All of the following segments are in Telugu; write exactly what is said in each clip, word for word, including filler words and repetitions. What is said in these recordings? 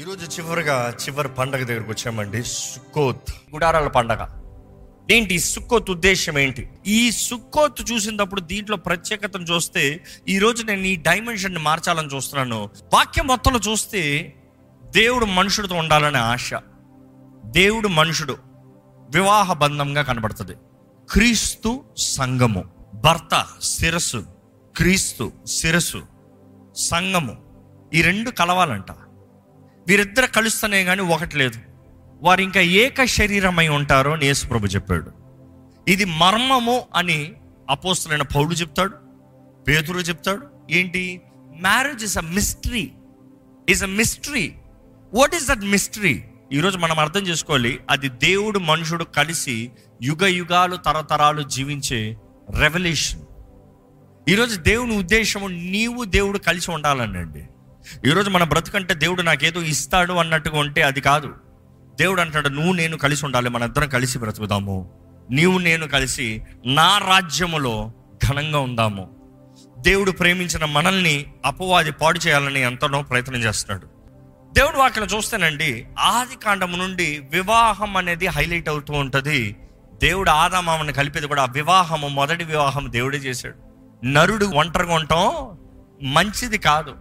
ఈరోజు చివరిగా చివరి పండగ దగ్గరకు వచ్చామండి, సుక్కోత్, గుడారాల పండగ. ఏంటి సుక్కోత్ ఉద్దేశం ఏంటి? ఈ సుక్కోత్ చూసినప్పుడు దీంట్లో ప్రత్యేకతను చూస్తే ఈరోజు నేను ఈ డైమెన్షన్ మార్చాలని చూస్తున్నాను. వాక్యం మొత్తంలో చూస్తే దేవుడు మనుషుడితో ఉండాలనే ఆశ, దేవుడు మనుషుడు వివాహ బంధంగా కనబడుతుంది. క్రీస్తు సంఘము, భర్త శిరస్సు, క్రీస్తు శిరస్సు, సంఘము, ఈ రెండు కలవాలంట. వీరిద్దరు కలుస్తనే కానీ ఒకటి లేదు. వారు ఇంకా ఏక శరీరమై ఉంటారో అని యేసు ప్రభు చెప్పాడు. ఇది మర్మము అని అపోస్తలుడైన పౌలు చెప్తాడు, పేతురు చెప్తాడు. ఏంటి? Marriage is a mystery, is a mystery. What is that mystery? ఈరోజు మనం అర్థం చేసుకోవాలి. అది దేవుడు మనుషుడు కలిసి యుగ యుగాలు తరతరాలు జీవించే రెవల్యూషన్. ఈరోజు దేవుని ఉద్దేశము నీవు దేవుడు కలిసి ఉండాలనండి. ఈరోజు మన బ్రతుకంటే దేవుడు నాకేదో ఇస్తాడు అన్నట్టుగా ఉంటే అది కాదు. దేవుడు అంటాడు, నువ్వు నేను కలిసి ఉండాలి, మన ఇద్దరం కలిసి బ్రతుకుదాము, నీవు నేను కలిసి నా రాజ్యములో ఘనంగా ఉందాము. దేవుడు ప్రేమించిన మనల్ని అపవాది పాడు చేయాలని ఎంతనో ప్రయత్నం చేస్తున్నాడు. దేవుడు వాక్యం చూస్తేనండి, ఆది కాండము నుండి వివాహం అనేది హైలైట్ అవుతూ ఉంటుంది. దేవుడు ఆదామామని కలిపేది కూడా వివాహము, మొదటి వివాహం దేవుడే చేశాడు. నరుడు ఒంటరిగా ఉండటం మంచిది కాదు.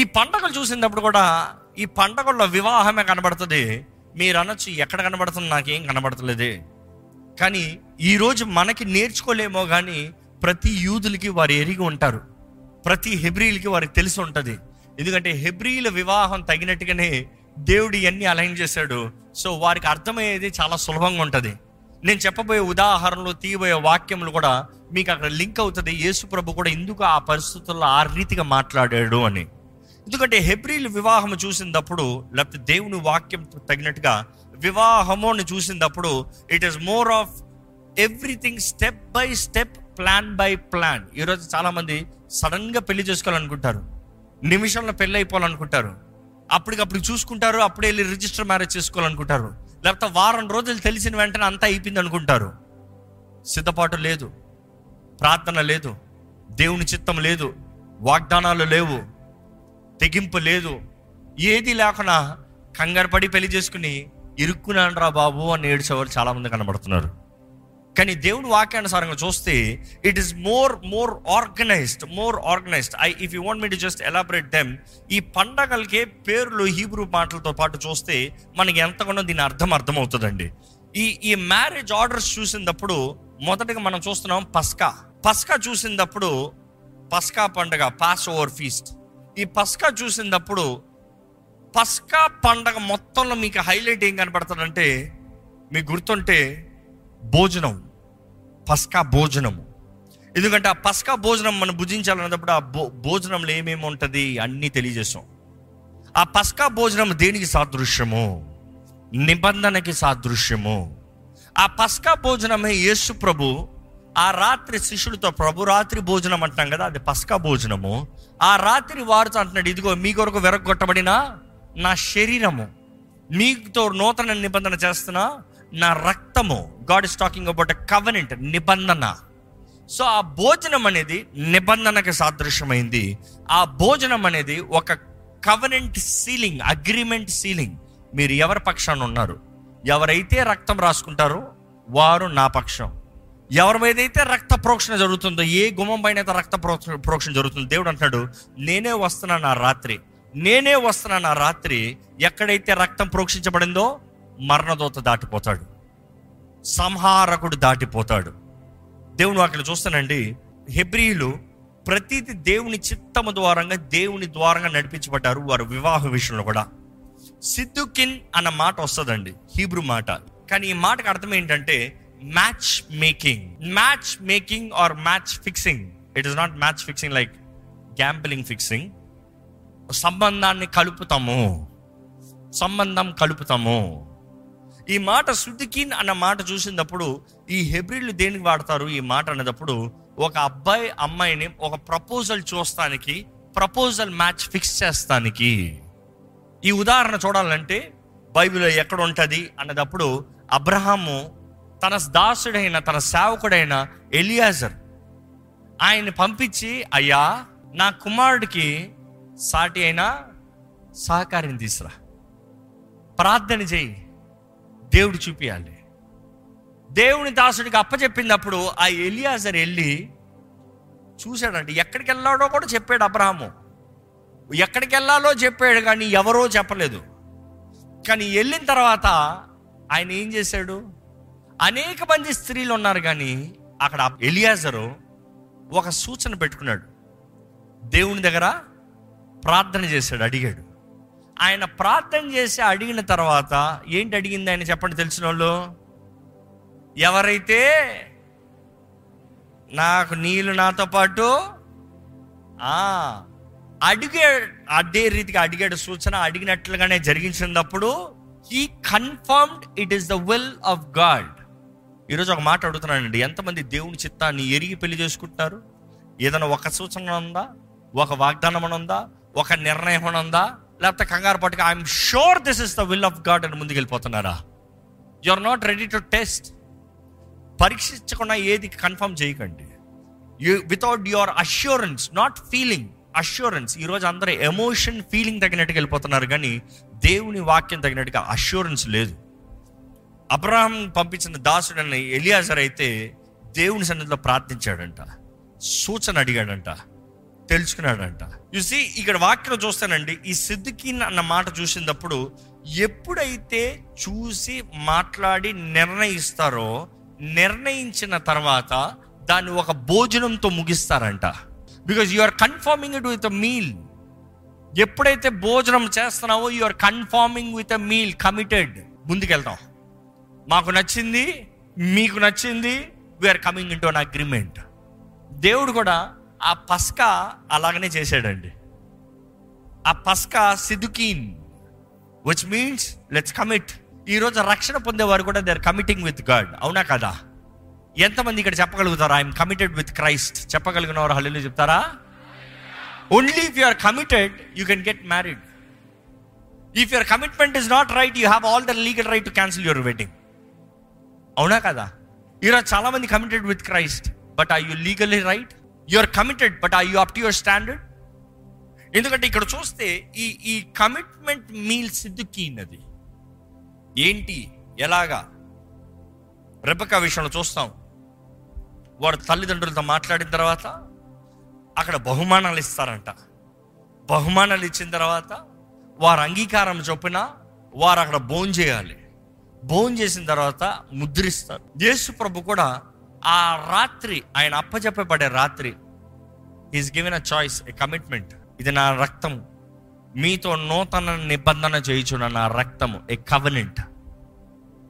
ఈ పండగలు చూసినప్పుడు కూడా ఈ పండగల్లో వివాహమే కనబడుతుంది. మీరు అనొచ్చు, ఎక్కడ కనబడుతుంది, నాకేం కనబడతలేదే. కానీ ఈరోజు మనకి నేర్చుకోలేమో కానీ ప్రతి యూదులకి వారు ఎరిగి ఉంటారు, ప్రతి హెబ్రీలకి వారికి తెలిసి ఉంటుంది. ఎందుకంటే హెబ్రీల వివాహం తగినట్టుగానే దేవుడు ఇవన్నీ అలైన్ చేశాడు. సో వారికి అర్థమయ్యేది చాలా సులభంగా ఉంటుంది. నేను చెప్పబోయే ఉదాహరణలు, తీయబోయే వాక్యములు కూడా మీకు అక్కడ లింక్ అవుతుంది. యేసు ప్రభు కూడా ఎందుకు ఆ పరిస్థితుల్లో ఆ రీతిగా మాట్లాడాడు అని. ఎందుకంటే హెబ్రీలు వివాహము చూసినప్పుడు, లేకపోతే దేవుని వాక్యం తగినట్టుగా వివాహము అని చూసినప్పుడు, it is more of everything step by step, plan by plan. ఈరోజు చాలామంది సడన్గా పెళ్లి చేసుకోవాలనుకుంటారు, నిమిషంలో పెళ్ళి అయిపోవాలనుకుంటారు, అప్పటికప్పుడు చూసుకుంటారు, అప్పుడే వెళ్ళి రిజిస్టర్ మ్యారేజ్ చేసుకోవాలనుకుంటారు, లేకపోతే వారం రోజులు తెలిసిన వెంటనే అంతా అయిపోయింది అనుకుంటారు. సిద్ధపాటు లేదు, ప్రార్థన లేదు, దేవుని చిత్తం లేదు, వాగ్దానాలు లేవు, తెగింపు లేదు, ఏది లేకుండా కంగారు పడి పెళ్లి చేసుకుని ఇరుక్కున్నాను రా బాబు అని ఏడ్చేవారు చాలామంది కనబడుతున్నారు. కానీ దేవుడు వాక్యానుసారంగా చూస్తే it is more more organised, more organised. I if you want me to just elaborate them, ఈ పండగలకే పేర్లు హీబ్రూ మాటలతో పాటు చూస్తే మనకి ఎంతగానో దీని అర్థం అర్థమవుతుందండి. ఈ ఈ మ్యారేజ్ ఆర్డర్స్ చూసినప్పుడు మొదటగా మనం చూస్తున్నాం పస్కా. పస్కా చూసినప్పుడు పస్కా పండగ, పాస్ ఓవర్ ఫీస్ట్. ఈ పస్కా చూసినప్పుడు పస్కా పండగ మొత్తంలో మీకు హైలైట్ ఏం కనబడుతుందంటే, మీకు గుర్తుంటే భోజనం, పస్కా భోజనము. ఎందుకంటే ఆ పస్కా భోజనం మనం భుజించాలన్నప్పుడు ఆ భో భోజనంలో ఏమేమి ఉంటుంది అన్నీ తెలియజేసాం. ఆ పస్కా భోజనం దేనికి సాదృశ్యము? నిబంధనకి సాదృశ్యము. ఆ పస్కా భోజనమే యేసు ప్రభు ఆ రాత్రి శిష్యులతో, ప్రభు రాత్రి భోజనం అంటాం కదా, అది పస్కా భోజనము. ఆ రాత్రి వారితో అంటున్నాడు, ఇదిగో మీ కొరకు వెరగొట్టబడిన నా శరీరము, మీతో నూతన నిబంధన చేస్తున్న నా రక్తము. God is talking about a covenant, నిబంధన. సో ఆ భోజనం అనేది నిబంధనకి సాదృశ్యమైంది. ఆ భోజనం అనేది ఒక కవెనెంట్ సీలింగ్, అగ్రిమెంట్ సీలింగ్. మీరు ఎవరి పక్షాన ఉన్నారు? ఎవరైతే రక్తం రాసుకుంటారో వారు నా పక్షం. ఎవరి మీద అయితే రక్త ప్రోక్షణ జరుగుతుందో, ఏ గుమ్మం పైన అయితే రక్త ప్రోక్ష ప్రోక్షణ జరుగుతుందో, దేవుడు అంటున్నాడు, నేనే వస్తున్నాను ఆ రాత్రి, నేనే వస్తున్నాను ఆ రాత్రి. ఎక్కడైతే రక్తం ప్రోక్షించబడిందో మరణదూత దాటిపోతాడు, సంహారకుడు దాటిపోతాడు. దేవుని వాక్యం చూస్తానండి, హెబ్రీయులు ప్రతిది దేవుని చిత్తము ద్వారంగా, దేవుని ద్వారంగా నడిపించబడ్డారు. వారు వివాహ విషయంలో కూడా సిద్దుకిన్ అన్న మాట వస్తుందండి, హీబ్రూ మాట. కానీ ఈ మాటకు అర్థం ఏంటంటే match making, match making or match fixing. It is not match fixing like gambling fixing. సంబంధాన్ని కలుపుతాము, సంబంధం కలుపుతాము. ఈ మాట సుదికిన్ అన్న మాట చూసినప్పుడు ఈ హెబ్రీలు దేనికి వాడతారు ఈ మాట అనేటప్పుడు, ఒక అబ్బాయి అమ్మాయిని ఒక ప్రపోజల్ చూస్తానికి, ప్రపోజల్ మ్యాచ్ ఫిక్స్ చేస్తానికి. ఈ ఉదాహరణ చూడాలంటే బైబిల్లో ఎక్కడ ఉంటుంది అన్నప్పుడు, అబ్రహాము తన దాసుడైన, తన సేవకుడైన ఎలియాజర్ ఆయన్ని పంపించి, అయ్యా నా కుమారుడికి సాటి అయిన సహకారం తీసురా, ప్రార్థన చేయి, దేవుడు చూపియాలి. దేవుని దాసుడికి అప్పచెప్పినప్పుడు ఆ ఎలియాజర్ వెళ్ళి చూశాడంటే ఎక్కడికి వెళ్ళాడో కూడా చెప్పాడు అబ్రహాము, ఎక్కడికి వెళ్ళాలో చెప్పాడు కానీ ఎవరో చెప్పలేదు. కానీ వెళ్ళిన తర్వాత ఆయన ఏం చేశాడు, అనేక మంది స్త్రీలు ఉన్నారు కానీ అక్కడ ఎలియాజరు ఒక సూచన పెట్టుకున్నాడు, దేవుని దగ్గర ప్రార్థన చేశాడు, అడిగాడు. ఆయన ప్రార్థన చేసి అడిగిన తర్వాత ఏంటి అడిగింది ఆయన చెప్పండి, తెలిసిన వాళ్ళు ఎవరైతే నాకు నీళ్ళు నాతో పాటు అడిగే అదే రీతిగా అడిగాడు, సూచన అడిగినట్లుగానే జరిగించినప్పుడు he confirmed it is the will of God. ఈరోజు ఒక మాట అడుగుతున్నానండి, ఎంతమంది దేవుని చిత్తాన్ని ఎరిగి పెళ్లి చేసుకుంటున్నారు? ఏదైనా ఒక సూచన ఉందా, ఒక వాగ్దానం ఉందా, ఒక నిర్ణయం ఉందా, లేకపోతే కంగారు పట్టుకు I'm sure this is the will of God అని ముందుకు వెళ్ళిపోతున్నారా? You are not ready to test. పరీక్షించకుండా ఏది కన్ఫర్మ్ చేయకండి. You without your assurance, not feeling, assurance. ఈరోజు అందరూ ఎమోషన్ ఫీలింగ్ తగినట్టుగా వెళ్ళిపోతున్నారు కానీ దేవుని వాక్యం తగినట్టుగా అష్యూరెన్స్ లేదు. అబ్రహాం పంపించిన దాసుడు అన్న ఎలియాజర్ అయితే దేవుని సన్నిధిలో ప్రార్థించాడంట, సూచన అడిగాడంట, తెలుసుకున్నాడంట. యు సీ, ఇక్కడ వాక్యం చూస్తానండి, ఈ సిద్ధికిన్ అన్న మాట చూసినప్పుడు ఎప్పుడైతే చూసి మాట్లాడి నిర్ణయిస్తారో, నిర్ణయించిన తర్వాత దాన్ని ఒక భోజనంతో ముగిస్తారంట. Because you are confirming it with a meal. ఎప్పుడైతే భోజనం చేస్తున్నావో you are confirming with a meal, committed. ముందుకెళ్తాం, మాకు నచ్చింది, మీకు నచ్చింది, we are coming in to an agreement. దేవుడు కూడా ఆ పస్కా అలాగనే చేశాడండి. ఆ పస్కా సిద్దుకీన్, విచ్ మీన్స్ లెట్స్ కమిట్. ఈరోజు రక్షణ పొందేవారు కూడా they are committing with God, అవునా కదా? ఎంతమంది ఇక్కడ చెప్పగలుగుతారా ఐఎమ్ కమిటెడ్ విత్ క్రైస్ట్? చెప్పగలిగిన వారు హల్లెలూయా చెప్తారా? Only if you are committed you can get married. If your commitment is not right, you have all the legal right to cancel your wedding, అవునా కదా? ఈరోజు చాలా మంది committed with Christ, but are you legally right? You are committed, but are you up to your standard? ఎందుకంటే ఇక్కడ చూస్తే ఈ ఈ కమిట్మెంట్ మీల్ సిద్దుకీనది ఏంటి, ఎలాగా? రెబెక్కా విషయంలో చూస్తాం, వాడు తల్లిదండ్రులతో మాట్లాడిన తర్వాత అక్కడ బహుమానాలు ఇస్తారంట. బహుమానాలు ఇచ్చిన తర్వాత వారు అంగీకారం చొప్పున వారు అక్కడ భోజనం చేయాలి. భోజనం చేసిన తర్వాత ముద్రిస్తారు. యేసు ప్రభు కూడా ఆ రాత్రి, ఆయన అప్పచెప్పబడే రాత్రి, is given a choice, a commitment. ఇది నా రక్తం, మీతో నూతన నిబంధన చేయించున్న నా రక్తము, a covenant.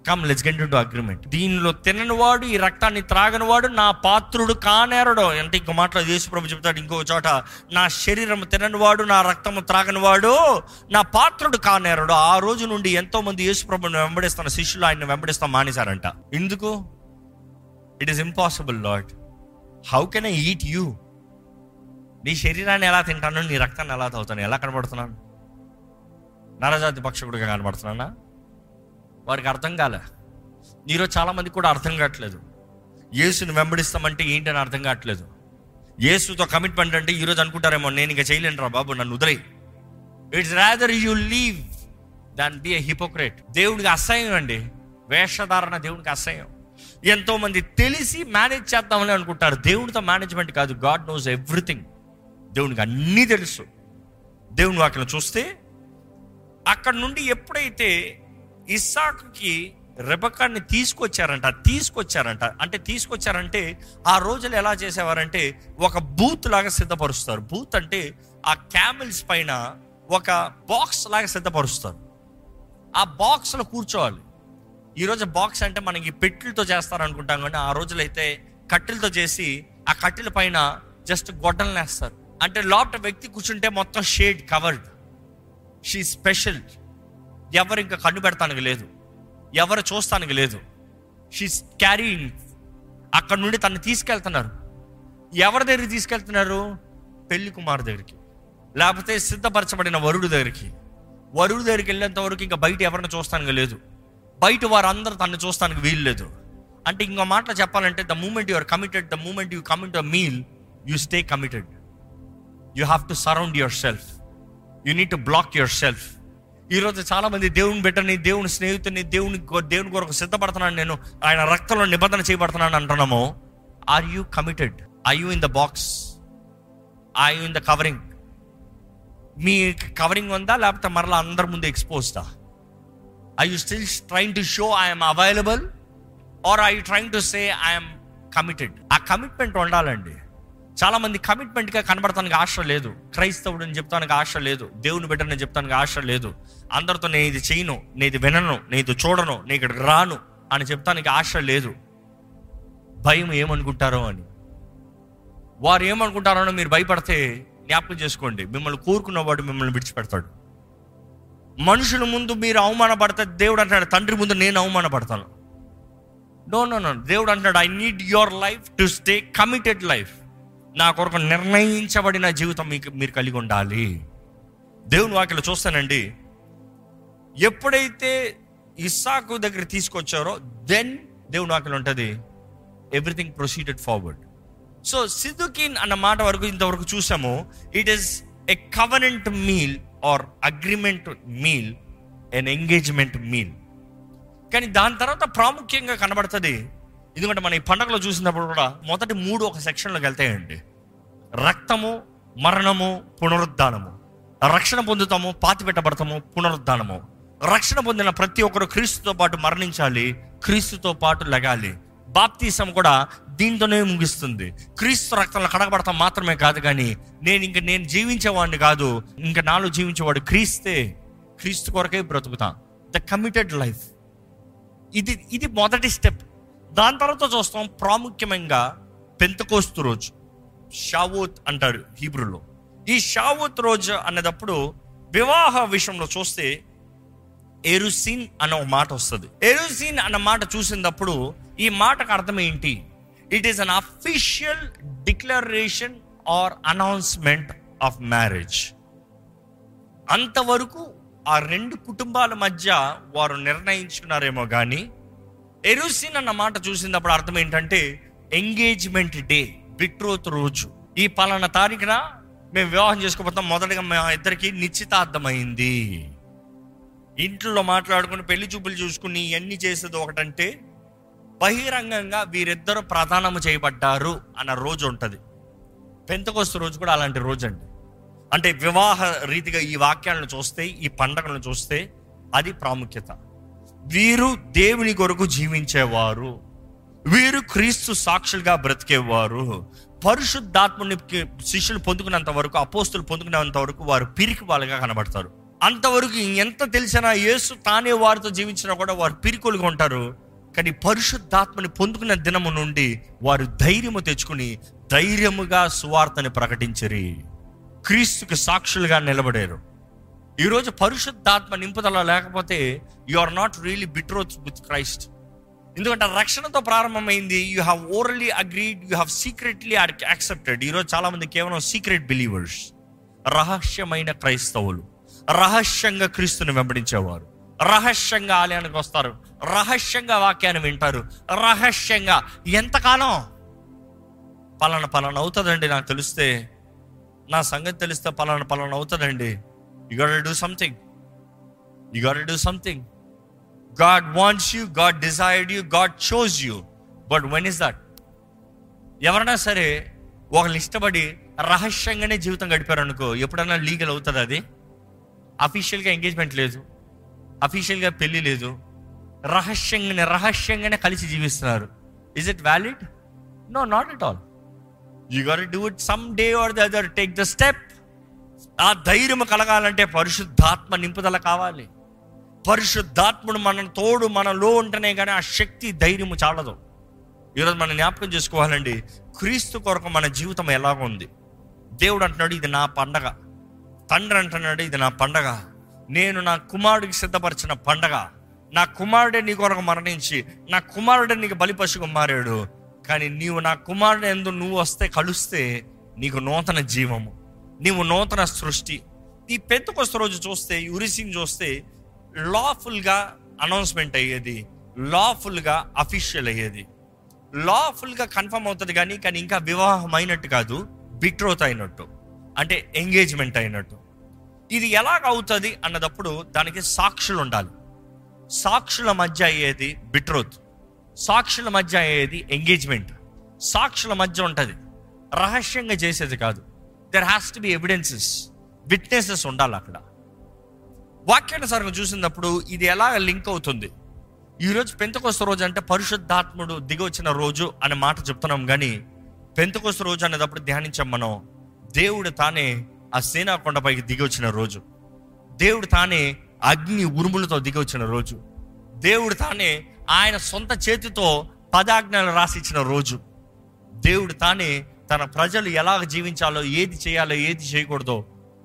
Come let's get into agreement. దీనిలో తిననివాడు, ఈ రక్తాన్ని త్రాగనివాడు నా పాత్రుడు కానేరడు. అంటే ఇంకో మాటలో యేసు ప్రభు చెప్తాడు ఇంకో చోట, నా శరీరము తిననివాడు, నా రక్తము త్రాగనివాడు నా పాత్రుడు కానేరడు. ఆ రోజు నుండి ఎంతో మంది యేసు ప్రభుని వెంబడిస్తున్న శిష్యులు ఆయన వెంబడిస్తా మానేశారంట. ఎందుకు? It is impossible Lord, how can I eat you? నీ శరీరాన్ని ఎలా తింటాను, నీ రక్తాన్ని ఎలా తాగుతాను, ఎలా కనబడుతున్నాను? నరజాతి పక్షకుడిగా కనబడుతున్నానా? వారికి అర్థం కాలే. ఈరోజు చాలామంది కూడా అర్థం కావట్లేదు, యేసుని వెంబడిస్తామంటే ఏంటని అర్థం కావట్లేదు. యేసుతో కమిట్మెంట్ అంటే ఈరోజు అనుకుంటారేమో, నేను ఇంకా చేయలేను రా బాబు, నన్ను వదిలేయ్. It's rather you leave than be a hypocrite. దేవుడికి అసహ్యం అండి వేషధారణ, దేవుడికి అసహ్యం. ఎంతో మంది తెలిసి మేనేజ్ చేద్దామని అనుకుంటారు. దేవుడితో మేనేజ్మెంట్ కాదు, గాడ్ నోస్ ఎవ్రీథింగ్. దేవునికి అన్నీ తెలుసు. దేవుని వాక్యం చూస్తే అక్కడ నుండి ఎప్పుడైతే ఇస్సాకుకి రెబెక్కాని తీసుకొచ్చారంట, తీసుకొచ్చారంట అంటే తీసుకొచ్చారంటే ఆ రోజులు ఎలా చేసేవారంటే ఒక బూత్ లాగా సిద్ధపరుస్తారు. బూత్ అంటే ఆ క్యామెల్స్ పైన ఒక బాక్స్ లాగా సిద్ధపరుస్తారు, ఆ బాక్స్లో కూర్చోవాలి. ఈరోజు బాక్స్ అంటే మనకి పెట్టెలతో చేస్తారనుకుంటాం కానీ ఆ రోజులైతే కట్టెలతో చేసి ఆ కట్టెల పైన జస్ట్ గొడ్డలు వేస్తారు. అంటే లోపల వ్యక్తి కూర్చుంటే మొత్తం షేడ్ కవర్డ్. షీ స్పెషల్, ఎవరు ఇంకా కన్ను పెడతానికి లేదు, ఎవరు చూస్తానికి లేదు. షీస్ క్యారీయింగ్, అక్కడ నుండి తను తీసుకెళ్తున్నారు. ఎవరి దగ్గరికి తీసుకెళ్తున్నారు? పెళ్లి కుమారు దగ్గరికి, లేకపోతే సిద్ధపరచబడిన వరుడు దగ్గరికి. వరుడు దగ్గరికి వెళ్ళేంత వరకు ఇంకా బయట ఎవరిని చూస్తానికి లేదు, బయట వారందరూ తను చూస్తానికి వీలు లేదు. అంటే ఇంకో మాటలో చెప్పాలంటే the moment you are committed, the moment you commit a meal, you stay committed. You have to surround yourself you need to block yourself. ఈరోజు చాలా మంది దేవుని బిడ్డని, దేవుని స్నేహితుని, దేవుని దేవుని కొరకు సిద్ధపడుతున్నాను నేను, ఆయన రక్తంలో నిబంధన చేయబడుతున్నాను అంటున్నాము. Are you committed? Are you in the box? Are you in the covering? మీ కవరింగ్ ఉందా లేకపోతే మరలా అందరి ముందు ఎక్స్పోజ్దా? Are you still trying to show I'm available, or are you trying to say I'm committed? ఆ కమిట్మెంట్ ఉండాలండి. చాలామంది కమిట్మెంట్గా కనబడటానికి ఆశ లేదు, క్రైస్తవుడు అని చెప్తానికి ఆశ లేదు, దేవుని బిడ్డని చెప్తానికి ఆశ లేదు, అందరితో నేను ఇది చేయను, నేను ఇది వినను, నేను ఇది చూడను, నేను ఇక్కడికి రాను అని చెప్తానికి ఆశ లేదు. భయం ఏమనుకుంటారో అని, వారు ఏమనుకుంటారో అని మీరు భయపడితే జ్ఞాపకం చేసుకోండి, మిమ్మల్ని కోరుకున్నవాడు మిమ్మల్ని విడిచిపెడతాడు. మనుషుల ముందు మీరు అవమానపడితే దేవుడు అంటాడు, తండ్రి ముందు నేను అవమానపడతాను. నో నో నో దేవుడు అంటాడు, I need your life to stay committed life. నా కొరకు నిర్ణయించబడిన జీవితం మీకు మీరు కలిగి ఉండాలి. దేవుని వాక్యలో చూస్తానండి, ఎప్పుడైతే ఇస్సాకు దగ్గర తీసుకొచ్చారో దెన్ దేవుని వాక్యలో ఉంటుంది ఎవ్రీథింగ్ ప్రొసీడెడ్ ఫార్వర్డ్. సో సిద్దుకిన్ అన్న మాట వరకు ఇంతవరకు చూసాము. It is a covenant meal or agreement meal, an engagement meal. కానీ దాని తర్వాత ప్రాముఖ్యంగా కనబడుతుంది, ఎందుకంటే మన ఈ పండగలో చూసినప్పుడు కూడా మొదటి మూడు ఒక సెక్షన్లోకి వెళ్తాయండి. రక్తము, మరణము, పునరుద్ధానము. రక్షణ పొందుతాము, పాతిపెట్టబడతాము, పునరుద్ధానము. రక్షణ పొందిన ప్రతి ఒక్కరు క్రీస్తుతో పాటు మరణించాలి, క్రీస్తుతో పాటు లెగాలి. బాప్తీసం కూడా దీంతోనే ముగిస్తుంది. క్రీస్తు రక్తంలో కడగబడతాం మాత్రమే కాదు, కానీ నేను ఇంక నేను జీవించేవాడిని కాదు, ఇంకా నాలో జీవించేవాడు క్రీస్తే, క్రీస్తు కొరకే బ్రతుకుతాం. ద కమిటెడ్ లైఫ్ ఇది ఇది మొదటి స్టెప్. దాని తర్వాత చూస్తాం ప్రాముఖ్యంగా పెంతెకోస్తు రోజు, షావోత్ అంటారు హీబ్రూలో. ఈ షావోత్ రోజు అనేటప్పుడు వివాహ విషయంలో చూస్తే ఎరుసిన్ అనే ఒక మాట వస్తుంది. ఎరుసిన్ అన్న మాట చూసినప్పుడు ఈ మాటకు అర్థం ఏంటి? It is an official declaration or announcement of marriage. అంతవరకు ఆ రెండు కుటుంబాల మధ్య వారు నిర్ణయించుకున్నారేమో, కానీ ఎరుసిన్ అన్న మాట చూసినప్పుడు అర్థం ఏంటంటే ఎంగేజ్మెంట్ డే, బిట్రోత్ రోజు. ఈ పలానా తారీఖున మేము వివాహం చేసుకోబోతాం, మొదటగా మా ఇద్దరికి నిశ్చితార్థమైంది. ఇంట్లో మాట్లాడుకుని పెళ్లి చూపులు చూసుకుని ఇవన్నీ చేసేది ఒకటంటే, బహిరంగంగా వీరిద్దరు ప్రధానము చేయబడ్డారు అన్న రోజు ఉంటుంది. పెంతెకోస్తు రోజు కూడా అలాంటి రోజు అండి. అంటే వివాహ రీతిగా ఈ వాక్యాలను చూస్తే, ఈ పండగలను చూస్తే అది ప్రాముఖ్యత. వీరు దేవుని కొరకు జీవించేవారు, వీరు క్రీస్తు సాక్షులుగా బ్రతికేవారు. పరిశుద్ధాత్మని శిష్యులు పొందుకున్నంత వరకు, అపోస్తులు పొందుకున్నంత వరకు వారు పిరికి వాళ్ళుగా కనబడతారు. అంతవరకు ఎంత తెలిసినా, యేసు తానే వారితో జీవించినా కూడా వారు పిరికొలుగా ఉంటారు. కానీ పరిశుద్ధాత్మని పొందుకున్న దినము నుండి వారు ధైర్యము తెచ్చుకుని ధైర్యముగా సువార్తని ప్రకటించరి, క్రీస్తుకి సాక్షులుగా నిలబడారు. ఈరోజు పరిశుద్ధాత్మ నింపుదల లేకపోతే you are not really betroth with Christ. ఎందుకంటే రక్షణతో ప్రారంభమైంది, you have orally agreed, you have secretly accepted. ఈరోజు చాలామంది కేవలం సీక్రెట్ బిలీవర్స్, రహస్యమైన క్రైస్తవులు, రహస్యంగా క్రీస్తుని వెంబడించేవారు, రహస్యంగా ఆలయానికి వస్తారు, రహస్యంగా వాక్యాన్ని వింటారు, రహస్యంగా. ఎంతకాలం? పలానా పలానా అవుతుందండి నాకు తెలిస్తే, నా సంగతి తెలిస్తే పలానా పలానా అవుతుందండి. You gotta do something. You gotta do something. God wants you. God desired you. God chose you. But when is that? ఎవరైనా సరే ఒకళ్ళు ఇష్టపడి రహస్యంగానే జీవితం గడిపారు అనుకో, ఎప్పుడైనా లీగల్ అవుతుంది అది? అఫీషియల్గా ఎంగేజ్మెంట్ లేదు, అఫీషియల్గా పెళ్లి లేదు, రహస్యంగానే రహస్యంగానే కలిసి జీవిస్తున్నారు. Is it valid? No, not at all. You gotta do it someday or the other. Take the step. ఆ ధైర్యం కలగాలంటే పరిశుద్ధాత్మ నింపుదల కావాలి. పరిశుద్ధాత్ముడు మన తోడు మనలో ఉంటేనే కానీ ఆ శక్తి, ధైర్యము చాలదు. ఈరోజు మనం జ్ఞాపకం చేసుకోవాలండి, క్రీస్తు కొరకు మన జీవితం ఎలాగ ఉంది. దేవుడు అంటున్నాడు ఇది నా పండగ, తండ్రి అంటున్నాడు ఇది నా పండగ, నేను నా కుమారుడికి సిద్ధపరిచిన పండగ, నా కుమారుడే నీ కొరకు మరణించి నా కుమారుడే నీకు బలిపశువుగా మారాడు. కానీ నీవు నా కుమారుడు యందు నువ్వు వస్తే కలిస్తే నీకు నూతన జీవము, నీవు నూతన సృష్టి. ఈ పెంతెకోస్తు రోజు చూస్తే, యూరిసిన్ చూస్తే లాఫుల్గా అనౌన్స్మెంట్ అయ్యేది, లాఫుల్గా అఫీషియల్ అయ్యేది, లాఫుల్గా కన్ఫర్మ్ అవుతుంది. కానీ కానీ ఇంకా వివాహం అయినట్టు కాదు, బిట్రోత్ అయినట్టు, అంటే ఎంగేజ్మెంట్ అయినట్టు. ఇది ఎలాగవుతుంది అన్నదప్పుడు దానికి సాక్షులు ఉండాలి. సాక్షుల మధ్య అయ్యేది బిట్రోత్, సాక్షుల మధ్య అయ్యేది ఎంగేజ్మెంట్, సాక్షుల మధ్య ఉంటుంది. రహస్యంగా చేసేది కాదు. There has to be evidences, witnesses ఉండాలి. అక్కడ వాక్యానుసారంగా చూసినప్పుడు ఇది ఎలా లింక్ అవుతుంది? ఈరోజు పెంతెకొస్తు రోజు అంటే పరిశుద్ధాత్ముడు దిగొచ్చిన రోజు అనే మాట చెప్తున్నాం, కానీ పెంతెకొస్తు రోజు అనేటప్పుడు ధ్యానించాం మనం, దేవుడు తానే ఆ సీనా కొండపైకి దిగొచ్చిన రోజు, దేవుడు తానే అగ్ని ఉరుములతో దిగొచ్చిన రోజు, దేవుడు తానే ఆయన సొంత చేతితో పదాజ్ఞలు రాసిచ్చిన రోజు, దేవుడు తానే తన ప్రజలు ఎలా జీవించాలో, ఏది చేయాలో, ఏది చేయకూడదో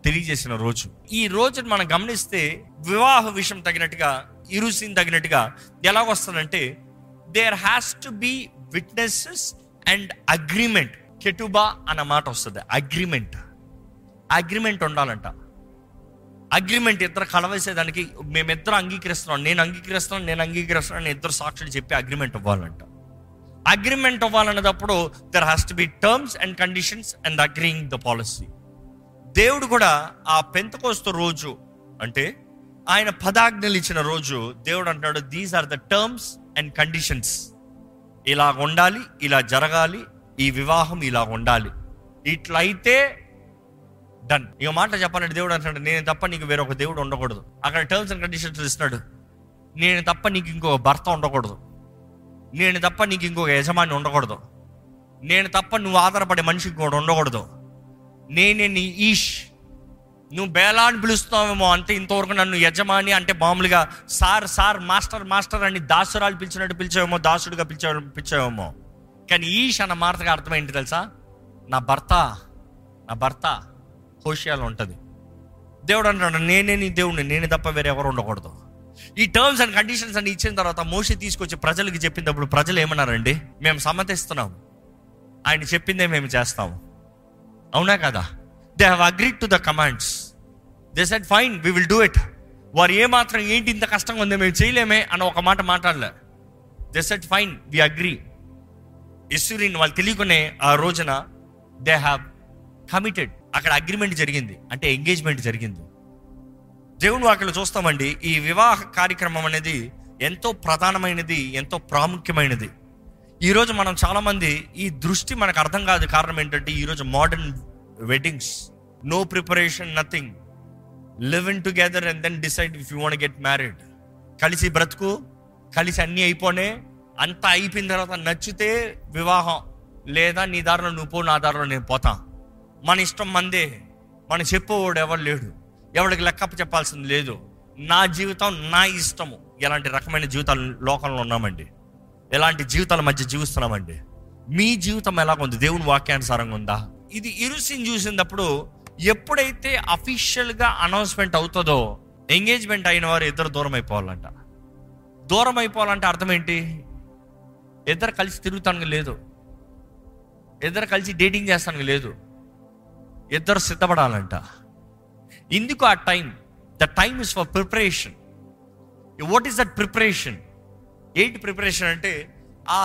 తెలియజేసిన రోజు. ఈ రోజును మనం గమనిస్తే వివాహ విషయం తగినట్టుగా, ఇరుసీన్ తగినట్టుగా ఎలా వస్తుందంటే there has to be witnesses and agreement. కెటుబా అన్న మాట వస్తుంది, అగ్రిమెంట్. అగ్రిమెంట్ ఉండాలంట. అగ్రిమెంట్ ఇద్దరు కలవేసేదానికి మేమిద్దరం అంగీకరిస్తున్నాం, నేను అంగీకరిస్తున్నాను, నేను అంగీకరిస్తున్నాను, నేను ఇద్దరు సాక్షులు చెప్పి అగ్రిమెంట్ అవ్వాలంట. అగ్రిమెంట్ అవ్వాలన్నప్పుడు there has to be terms and conditions and agreeing the policy. దేవుడు కూడా ఆ పెంతెకొస్తు రోజు అంటే ఆయన పదాజ్ఞలు ఇచ్చిన రోజు దేవుడు అంటున్నాడు, these are the terms and conditions. ఇలా ఉండాలి, ఇలా జరగాలి, ఈ వివాహం ఇలా ఉండాలి, ఇట్లయితే డన్. ఇక మాట చెప్పాలంటే దేవుడు అంటున్నాడు, నేను తప్ప నీకు వేరొక దేవుడు ఉండకూడదు. అక్కడ టర్మ్స్ అండ్ కండిషన్స్ ఇస్తున్నాడు. నేను తప్ప నీకు ఇంకొక భర్త ఉండకూడదు, నేను తప్ప నీకు ఇంకొక యజమాని ఉండకూడదు, నేను తప్ప నువ్వు ఆధారపడే మనిషి ఇంకోటి ఉండకూడదు, నేనే నీ ఈష్. నువ్వు బేలా అని పిలుస్తున్నావేమో అంతే, ఇంతవరకు నన్ను యజమాని అంటే మామూలుగా సార్ సార్, మాస్టర్ మాస్టర్ అని దాసురాలు పిలిచినట్టు పిలిచావేమో, దాసుడిగా పిలిచే పిలిచావేమో కానీ ఈష్ అన్న మాటగా అర్థం ఏంటి తెలుసా? నా భర్త, నా భర్త. హోషియాలో ఉంటుంది. దేవుడు అంటున్నాడు, నేనే నీ దేవుడిని, నేను తప్ప వేరే ఎవరు ఉండకూడదు. ఈ టర్మ్స్ అండ్ కండిషన్స్ అని ఇచ్చిన తర్వాత మోషే తీసుకొచ్చి ప్రజలకు చెప్పినప్పుడు ప్రజలు ఏమన్నారండి? మేము సమ్మతిస్తున్నాం, ఆయన చెప్పిందే మేము చేస్తాము. అవునా కదా? They have agreed to the commands. They said fine, we will do it. వారు ఏమాత్రం ఏంటి ఇంత కష్టంగా ఉంది, మేము చేయలేమే అని ఒక మాట మాట్లాడలే. They said fine, we agree. ఇస్సురీన్ వాళ్ళు తెలియకునే ఆ రోజున దే హ్యావ్ కమిటెడ్. అక్కడ అగ్రిమెంట్ జరిగింది, అంటే ఎంగేజ్మెంట్ జరిగింది. దేవుని వాక్యాలు చూస్తామండి, ఈ వివాహ కార్యక్రమం అనేది ఎంతో ప్రధానమైనది, ఎంతో ప్రాముఖ్యమైనది. ఈరోజు మనం చాలామంది ఈ దృష్టి మనకు అర్థం కాదు. కారణం ఏంటంటే ఈరోజు modern weddings, no preparation, nothing, live in together and then decide if you want get married. కలిసి బ్రతుకు, కలిసి అన్నీ అయిపోనే, అంతా అయిపోయిన తర్వాత నచ్చితే వివాహం, లేదా నీ దారిలో నువ్వు పో, నా దారిలో నేను పోతా, మన ఇష్టం మందే, మనం చెప్పేవాడు ఎవరు లేడు, ఎవరికి లెక్కప్ప చెప్పాల్సింది లేదు, నా జీవితం నా ఇష్టము. ఎలాంటి రకమైన జీవితాలు లోకంలో ఉన్నామండి, ఎలాంటి జీవితాల మధ్య జీవిస్తున్నామండి? మీ జీవితం ఎలాగుంది? దేవుని వాక్యానుసారంగా ఉందా? ఇది ఇరుసిని చూసినప్పుడు ఎప్పుడైతే అఫీషియల్గా అనౌన్స్మెంట్ అవుతుందో ఎంగేజ్మెంట్ అయిన వారు ఇద్దరు దూరం అయిపోవాలంట. దూరం అయిపోవాలంటే అర్థం ఏంటి? ఇద్దరు కలిసి తిరుగుతానికి లేదు, ఇద్దరు కలిసి డేటింగ్ చేస్తానికి లేదు, ఇద్దరు సిద్ధపడాలంట. ఇందుకు ఆ time, the time is for preparation. What is that preparation? ఏంటి ప్రిపరేషన్ అంటే, ఆ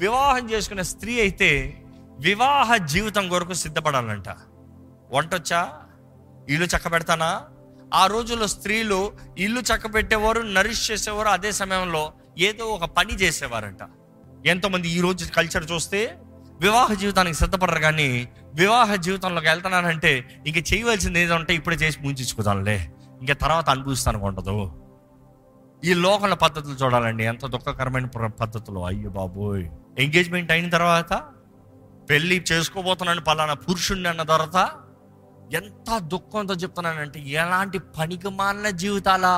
వివాహం చేసుకున్న స్త్రీ అయితే వివాహ జీవితం కొరకు సిద్ధపడాలంట. వంటొచ్చా, ఇల్లు చక్క పెడతానా? ఆ రోజుల్లో స్త్రీలు ఇల్లు చక్క పెట్టేవారు, నరిష్ చేసేవారు, అదే సమయంలో ఏదో ఒక పని చేసేవారంట. ఎంతోమంది ఈరోజు కల్చర్ చూస్తే వివాహ జీవితానికి సిద్ధపడరు, కానీ వివాహ జీవితంలోకి వెళ్తున్నానంటే ఇంక చేయవలసింది ఏదంటే ఇప్పుడే చేసి ముంచుకోదానులే, ఇంకా తర్వాత అనుభవిస్తాను ఉండదు. ఈ లోకల పద్ధతులు చూడాలండి, ఎంత దుఃఖకరమైన పద్ధతులు. అయ్యో బాబోయ్, ఎంగేజ్మెంట్ అయిన తర్వాత పెళ్ళి చేసుకోబోతున్నాను పలానా పురుషుణ్ణి అన్న తర్వాత ఎంత దుఃఖంతో చెప్తున్నానంటే ఎలాంటి పనికి మాలిన జీవితాలా.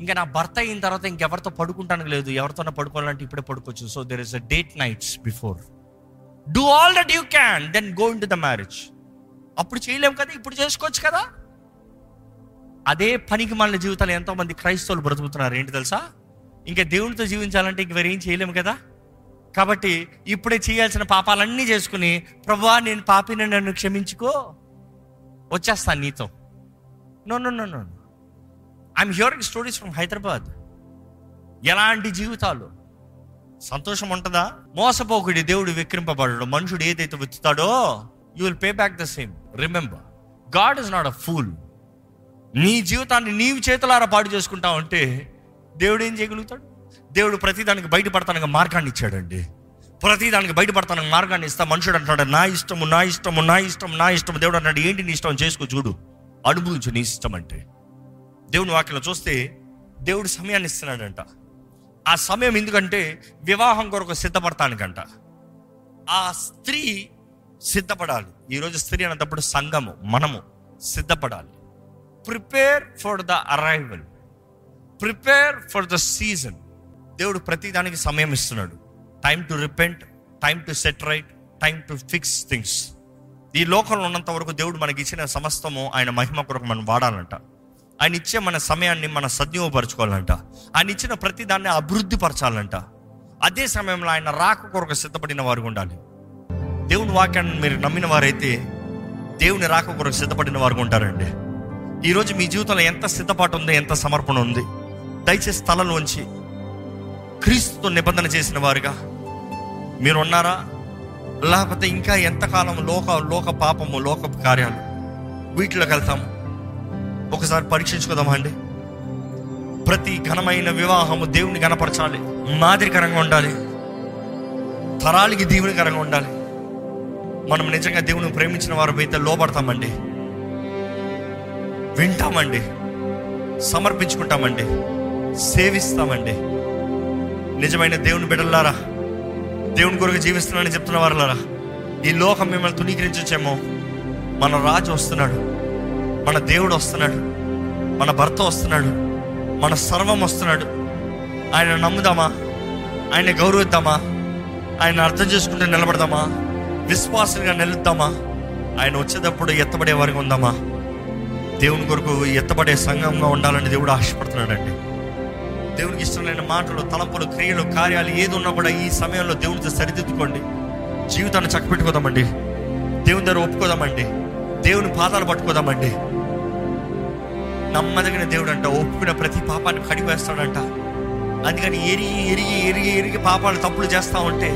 ఇంకా నా భర్త అయిన తర్వాత ఇంకెవరితో పడుకుంటానికి లేదు, ఎవరితోనో పడుకోవాలంటే ఇప్పుడే పడుకోవచ్చు. So there is a date nights before, do all that you can, then go in to the marriage. అప్పుడు చేయలేము కదా, ఇప్పుడు చేసుకోవచ్చు కదా. అదే పనికి మన జీవితాలు ఎంతోమంది క్రైస్తవులు బ్రతుకుతున్నారు. ఏంటి తెలుసా? ఇంకా దేవునితో జీవించాలంటే ఇంక వేరేం చేయలేము కదా, కాబట్టి ఇప్పుడే చేయాల్సిన పాపాలన్నీ చేసుకుని, ప్రభువా నేను పాపిని, నన్ను క్షమించుకో, వచ్చేస్తాను నీతో. No no no no I'm hearing stories from Hyderabad. ఎలాంటి జీవితాలు! సంతోషం ఉంటుందా? మోసపోకుడి, దేవుడు విక్రింపబడడు. మనుషుడు ఏదైతే విత్తుతాడో you will pay back the same. Remember, God is not a fool. నీ జీవితాన్ని నీవు చేతులారా పాడు చేసుకుంటావు అంటే దేవుడు ఏం చేయగలుగుతాడు? దేవుడు ప్రతిదానికి బయటపడతానికి మార్గాన్ని ఇచ్చాడండి. ప్రతిదానికి బయటపడతానికి మార్గాన్ని ఇస్తా. మనుషుడు అంటాడు నా ఇష్టము నా ఇష్టము నా ఇష్టం నా ఇష్టం. దేవుడు అంటాడు ఏంటి నీ ఇష్టం? చేసుకో, చూడు, అనుభవించు నీ ఇష్టం అంటే. దేవుని వాక్యంలో చూస్తే దేవుడు సమయాన్ని ఇస్తున్నాడంట. ఆ సమయం ఎందుకంటే వివాహం కొరకు సిద్ధపడతానికంట. ఆ స్త్రీ సిద్ధపడాలి. ఈరోజు స్త్రీ అనేటప్పుడు సంఘము మనము సిద్ధపడాలి. Prepare for the arrival, prepare for the season. దేవుడు ప్రతిదానికి సమయం ఇస్తున్నాడు. Time to repent, time to set right, time to fix things. ఈ లోకంలో ఉన్నంత వరకు దేవుడు మనకి ఇచ్చిన సమస్తము ఆయన మహిమ కొరకు మనం వాడాలంట. ఆయన ఇచ్చే మన సమయాన్ని మనం సద్వినియోగపరచుకోవాలంట. ఆయన ఇచ్చిన ప్రతి దాన్ని అభివృద్ధి పరచాలంట. అదే సమయంలో ఆయన రాక కొరకు సిద్ధపడిన వారు ఉండాలి. దేవుని వాక్యాన్ని మీరు నమ్మిన వారైతే దేవుని రాక కొరకు సిద్ధపడిన వారు ఉంటారండి. ఈరోజు మీ జీవితంలో ఎంత సిద్ధపాటు ఉంది, ఎంత సమర్పణ ఉంది? దయచేసి తలలోంచి క్రీస్తుతో నిబంధన చేసిన వారుగా మీరు ఉన్నారా? లేకపోతే ఇంకా ఎంతకాలం లోక లోక పాపము లోక కార్యాలు వీటిలోకి వెళ్తాము? ఒకసారి పరీక్షించుకుందామా అండి. ప్రతి ఘనమైన వివాహము దేవుని ఘనపరచాలి, మాదిరికరంగా ఉండాలి, తరాలకి దీవునికరంగా ఉండాలి. మనం నిజంగా దేవుని ప్రేమించిన వారు అయితే లోబడతామండి, వింటామండి, సమర్పించుకుంటామండి, సేవిస్తామండి. నిజమైన దేవుని బిడ్డలారా, దేవుని కొరకు జీవిస్తున్నానని చెప్తున్న వారులారా, ఈ లోకం మిమ్మల్ని తునీకరించొచ్చేమో. మన రాజు వస్తున్నాడు, మన దేవుడు వస్తున్నాడు, మన భర్త వస్తున్నాడు, మన సర్వం వస్తున్నాడు. ఆయన నమ్ముదామా? ఆయన గౌరవిద్దామా? ఆయన అర్థం చేసుకుంటే నిలబడదామా? విశ్వాసంగా నిలుద్దామా? ఆయన వచ్చేటప్పుడు ఎత్తబడే వారికి ఉందామా? దేవుని కొరకు ఎత్తబడే సంఘంగా ఉండాలని దేవుడు ఆశపడుతున్నాడండి. దేవునికి ఇష్టమైన మాటలు, తలంపులు, క్రియలు, కార్యాలు ఏది ఉన్నా కూడా ఈ సమయంలో దేవునితో సరిదిద్దుకోండి. జీవితాన్ని చక్కబెట్టుకోదామండి, దేవుని దగ్గర ఒప్పుకోదామండి, దేవుని పాదాలు పట్టుకోదామండి. నమ్మదగిన దేవుడు అంట ఒప్పుకున్న ప్రతి పాపాన్ని కడిగివేస్తాడంట. అందుకని ఎరిగి ఎరిగి ఎరిగి ఎరిగి పాపాలు తప్పులు చేస్తూ ఉంటే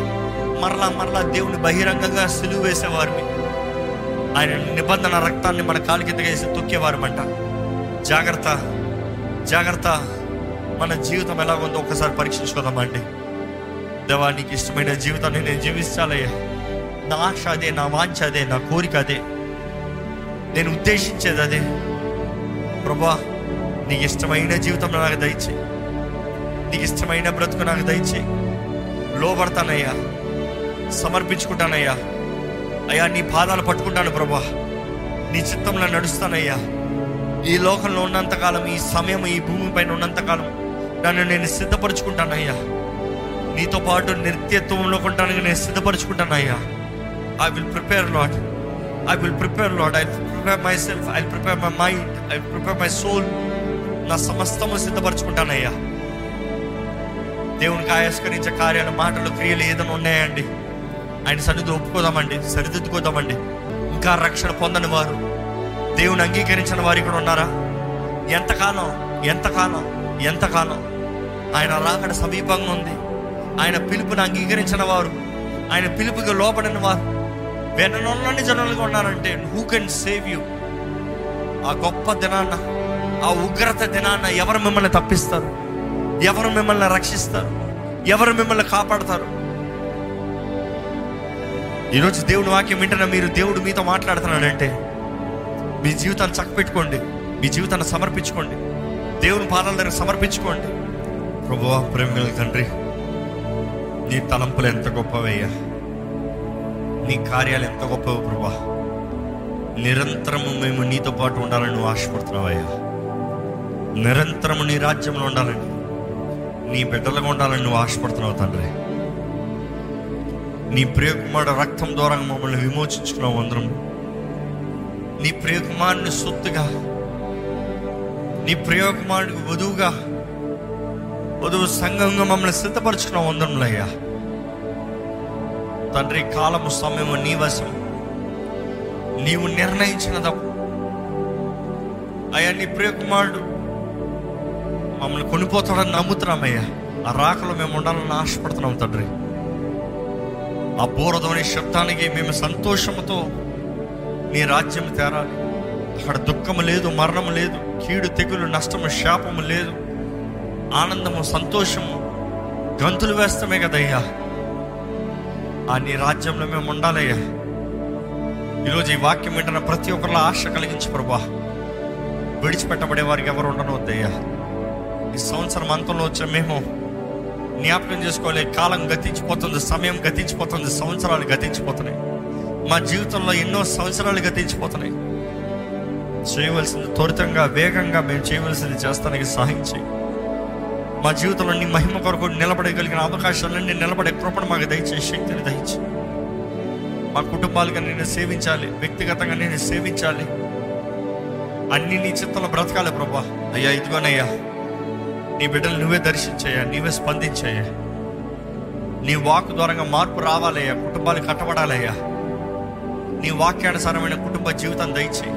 మరలా మరలా దేవుని బహిరంగంగా సిలువ వేసేవారిని, ఆయన నిబంధన రక్తాన్ని మన కాలు కింద వేసి తొక్కేవారమంట. జాగ్రత్త జాగ్రత్త. మన జీవితం ఎలాగుందో ఒకసారి పరీక్షించుకోదామండి. దేవానికి ఇష్టమైన జీవితాన్ని నేను జీవించాలయ్యా. నా ఆశ అదే, నా వాంఛ అదే, నా కోరిక అదే, నేను ఉద్దేశించేది అదే. ప్రభువా, నీకు ఇష్టమైన జీవితం నాకు దయచేయి, నీకు ఇష్టమైన బ్రతుకు నాకు దయచేయి. లోబడతానయ్యా, సమర్పించుకుంటానయ్యా. అయ్యా, నీ పాదాలు పట్టుకుంటాను ప్రభువా, నీ చిత్తంలో నడుస్తానయ్యా. ఈ లోకంలో ఉన్నంతకాలం, ఈ సమయం ఈ భూమిపైన ఉన్నంతకాలం నన్ను నేను సిద్ధపరచుకుంటానయ్యా. నీతో పాటు నిత్యత్వంలో ఉండడానికి నేను సిద్ధపరచుకుంటానయ్యా. I will prepare lot, I will prepare Lord, I will prepare myself, I will prepare my mind, I will prepare my soul. నా సమస్తము సిద్ధపరచుకుంటానయ్యా. దేవునికి ఆయస్కరించే కార్యాలు, మాటలు, క్రియలు ఏదైనా ఉన్నాయండి ఆయన సన్నిధి ఒప్పుకోదామండి, సరిదిద్దుకోదామండి. ఇంకా రక్షణ పొందని వారు, దేవుని అంగీకరించిన వారు ఇక్కడ ఉన్నారా? ఎంతకాలం ఎంతకాలం ఎంతకాలం ఆయన రాకడ సమీపంగా ఉంది. ఆయన పిలుపుని అంగీకరించిన వారు, ఆయన పిలుపుకి లోబడిన వారు వెననున్నని జనాలుగా ఉన్నారంటే హూ కెన్ సేవ్ యూ? ఆ గొప్ప దినాన్న, ఆ ఉగ్రత దినాన్న ఎవరు మిమ్మల్ని తప్పిస్తారు? ఎవరు మిమ్మల్ని రక్షిస్తారు? ఎవరు మిమ్మల్ని కాపాడతారు? ఈరోజు దేవుని వాక్యం వింటనే మీరు దేవుడు మీతో మాట్లాడుతున్నాడంటే మీ జీవితాన్ని చక్కపెట్టుకోండి, మీ జీవితాన్ని సమర్పించుకోండి, దేవుని పాదాల దగ్గర సమర్పించుకోండి. ప్రభువా, ప్రేమ తండ్రి, నీ తలంపులు ఎంత గొప్పవయ్యా, నీ కార్యాలు ఎంత గొప్పవి ప్రభువా. నిరంతరము మేము నీతో పాటు ఉండాలని నువ్వు ఆశపడుతున్నావయ్యా. నిరంతరము నీ రాజ్యంలో ఉండాలని, నీ బిడ్డలుగా ఉండాలని నువ్వు ఆశపడుతున్నావు తండ్రి. నీ ప్రియకుమారుడు రక్తం ద్వారా మమ్మల్ని విమోచించుకున్నావు అందరం. నీ ప్రియకుమారుని సొత్తుగా, నీ ప్రియకుమారుడికి వధువుగా, వధువు సంఘంగా మమ్మల్ని సిద్ధపరచుకున్నావు అందరంలయ్యా తండ్రి. కాలము సమయము నీ వశము, నీవు నిర్ణయించిన తప్పు అయ్యా. నీ ప్రియకుమారుడు మమ్మల్ని కొనిపోతాడని నమ్ముతున్నామయ్యా. ఆ రాకలో మేము ఉండాలని ఆశపడుతున్నాం తండ్రి. ఆ బోరదోని శబ్దానికి మేము సంతోషంతో నీ రాజ్యం తేరాలి, అక్కడ దుఃఖము లేదు, మరణము లేదు, కీడు తెగులు నష్టము శాపము లేదు, ఆనందము సంతోషము గంతులు వేస్తామే కదయ్యా. ఆ నీ రాజ్యంలో మేము ఉండాలయ్యా. ఈరోజు ఈ వాక్యం ఏంటన్న ప్రతి ఒక్కరిలో ఆశ కలిగించు ప్రభా. విడిచిపెట్టబడే వారికి ఎవరు ఉండనవద్దయ్యా. ఈ సంవత్సరం అంతంలో వచ్చా మేము జ్ఞాపకం చేసుకోవాలి. కాలం గతించిపోతుంది, సమయం గతించిపోతుంది, సంవత్సరాలు గతించిపోతున్నాయి. మా జీవితంలో ఎన్నో సంవత్సరాలు గతించిపోతున్నాయి. చేయవలసింది త్వరితంగా వేగంగా మేము చేయవలసింది చేస్తానికి సహాయం చేయి. మా జీవితంలో నీ మహిమ కొరకు నిలబడగలిగిన అవకాశాలన్నీ నిలబడే కృపను మాకు దయచేసి, శక్తిని దయచేయి. మా కుటుంబాలుగా నేను సేవించాలి, వ్యక్తిగతంగా నేను సేవించాలి, అన్ని నీ చిత్తంలో బ్రతకాలి ప్రభా. అయ్యా ఇదిగోనయ్యా, నీ బిడ్డలు నువ్వే దర్శించాయా, నీవే స్పందించాయా, నీ వాక్కు ద్వారా మార్పు రావాలయ్యా, కుటుంబాలు కట్టబడాలయ్యా. నీ వాక్యానుసారమైన కుటుంబ జీవితం దయచేయి.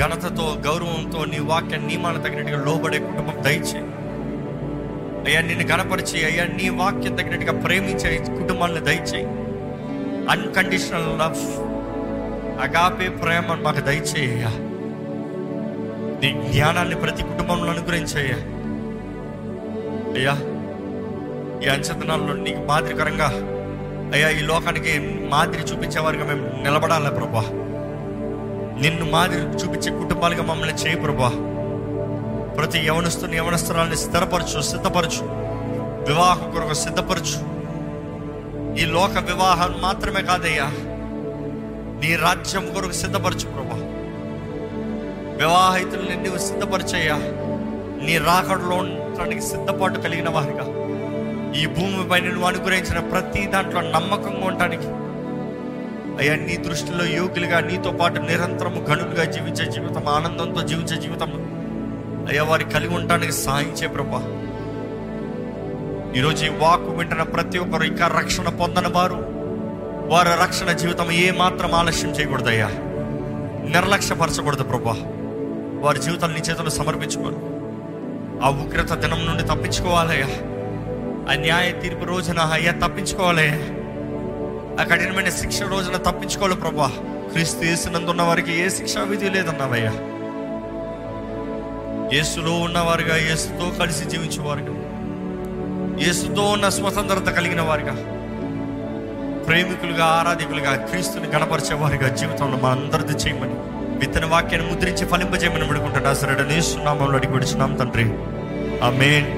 ఘనతతో గౌరవంతో నీ వాక్య నియమాలను తగినట్టుగా లోబడే కుటుంబం దయచేయి అయ్యా. నిన్ను గణపరిచి అయ్యా, నీ వాక్యం తగినట్టుగా ప్రేమించే కుటుంబాలను దయచేయి. అన్కండిషనల్ లవ్, అగాపే ప్రేమను మాకు దయచేయ్యా. నీ జ్ఞానాన్ని ప్రతి కుటుంబంలో అనుగ్రహించయ్యా అయ్యా. ఈ అంచనాల్లో నీకు మాదిరికరంగా అయ్యా ఈ లోకానికి మాదిరి చూపించేవారుగా మేము నిలబడాలి ప్రభా. నిన్ను మాదిరి చూపించే కుటుంబాలుగా మమ్మల్ని చేయి ప్రభా. ప్రతి యవనస్తుని యవనస్తురాలని స్థిరపరచు, సిద్ధపరచు, వివాహం కొరకు సిద్ధపరచు. ఈ లోక వివాహం మాత్రమే కాదయ్యా, నీ రాజ్యం కొరకు సిద్ధపరచు ప్రభా. వివాహితుల్ని నువ్వు సిద్ధపరిచయ్యా, నీ రాకడలో ఉండడానికి సిద్ధపాటు కలిగిన వారిగా. ఈ భూమిపై నువ్వు అనుగ్రహించిన ప్రతి దాంట్లో నమ్మకంగా ఉండడానికి అయ్యా, నీ దృష్టిలో యోగులుగా నీతో పాటు నిరంతరము గనులుగా జీవించే జీవితం, ఆనందంతో జీవించే జీవితం అయ్యా వారి కలిగి ఉండడానికి సహాయించే ప్రభా. ఈరోజు ఈ వాక్కు వింటున్న ప్రతి ఒక్కరు ఇంకా రక్షణ పొందని వారు, వారి రక్షణ జీవితం ఏ మాత్రం ఆలస్యం చేయకూడదయ్యా, నిర్లక్ష్యపరచకూడదు ప్రభా. వారి జీవితాన్ని నీ చేతులు సమర్పించుకోరు. ఆ ఉగ్రత దినం నుండి తప్పించుకోవాలయ్యా. ఆ న్యాయ తీర్పు రోజున అయ్యా తప్పించుకోవాలయ్యా. ఆ కఠినమైన శిక్ష రోజున తప్పించుకోవాలి ప్రభా. క్రీస్తు యేసునందున్న వారికి ఏ శిక్షా విధి లేదన్నావయ్యా. యేసులో ఉన్నవారుగా, యేసుతో కలిసి జీవించేవారుగా, యేసుతో ఉన్న స్వతంత్రత కలిగిన వారుగా, ప్రేమికులుగా, ఆరాధికులుగా, క్రీస్తుని గణపరిచేవారుగా జీవితంలో మా అందరిది చేయమని, విత్తన వాక్యాన్ని ముద్రించి ఫలింపజేయమని పడుకుంటాను. అసలు నేస్తున్నామని అడిగి విడిచున్నాం తండ్రి, ఆమేన్.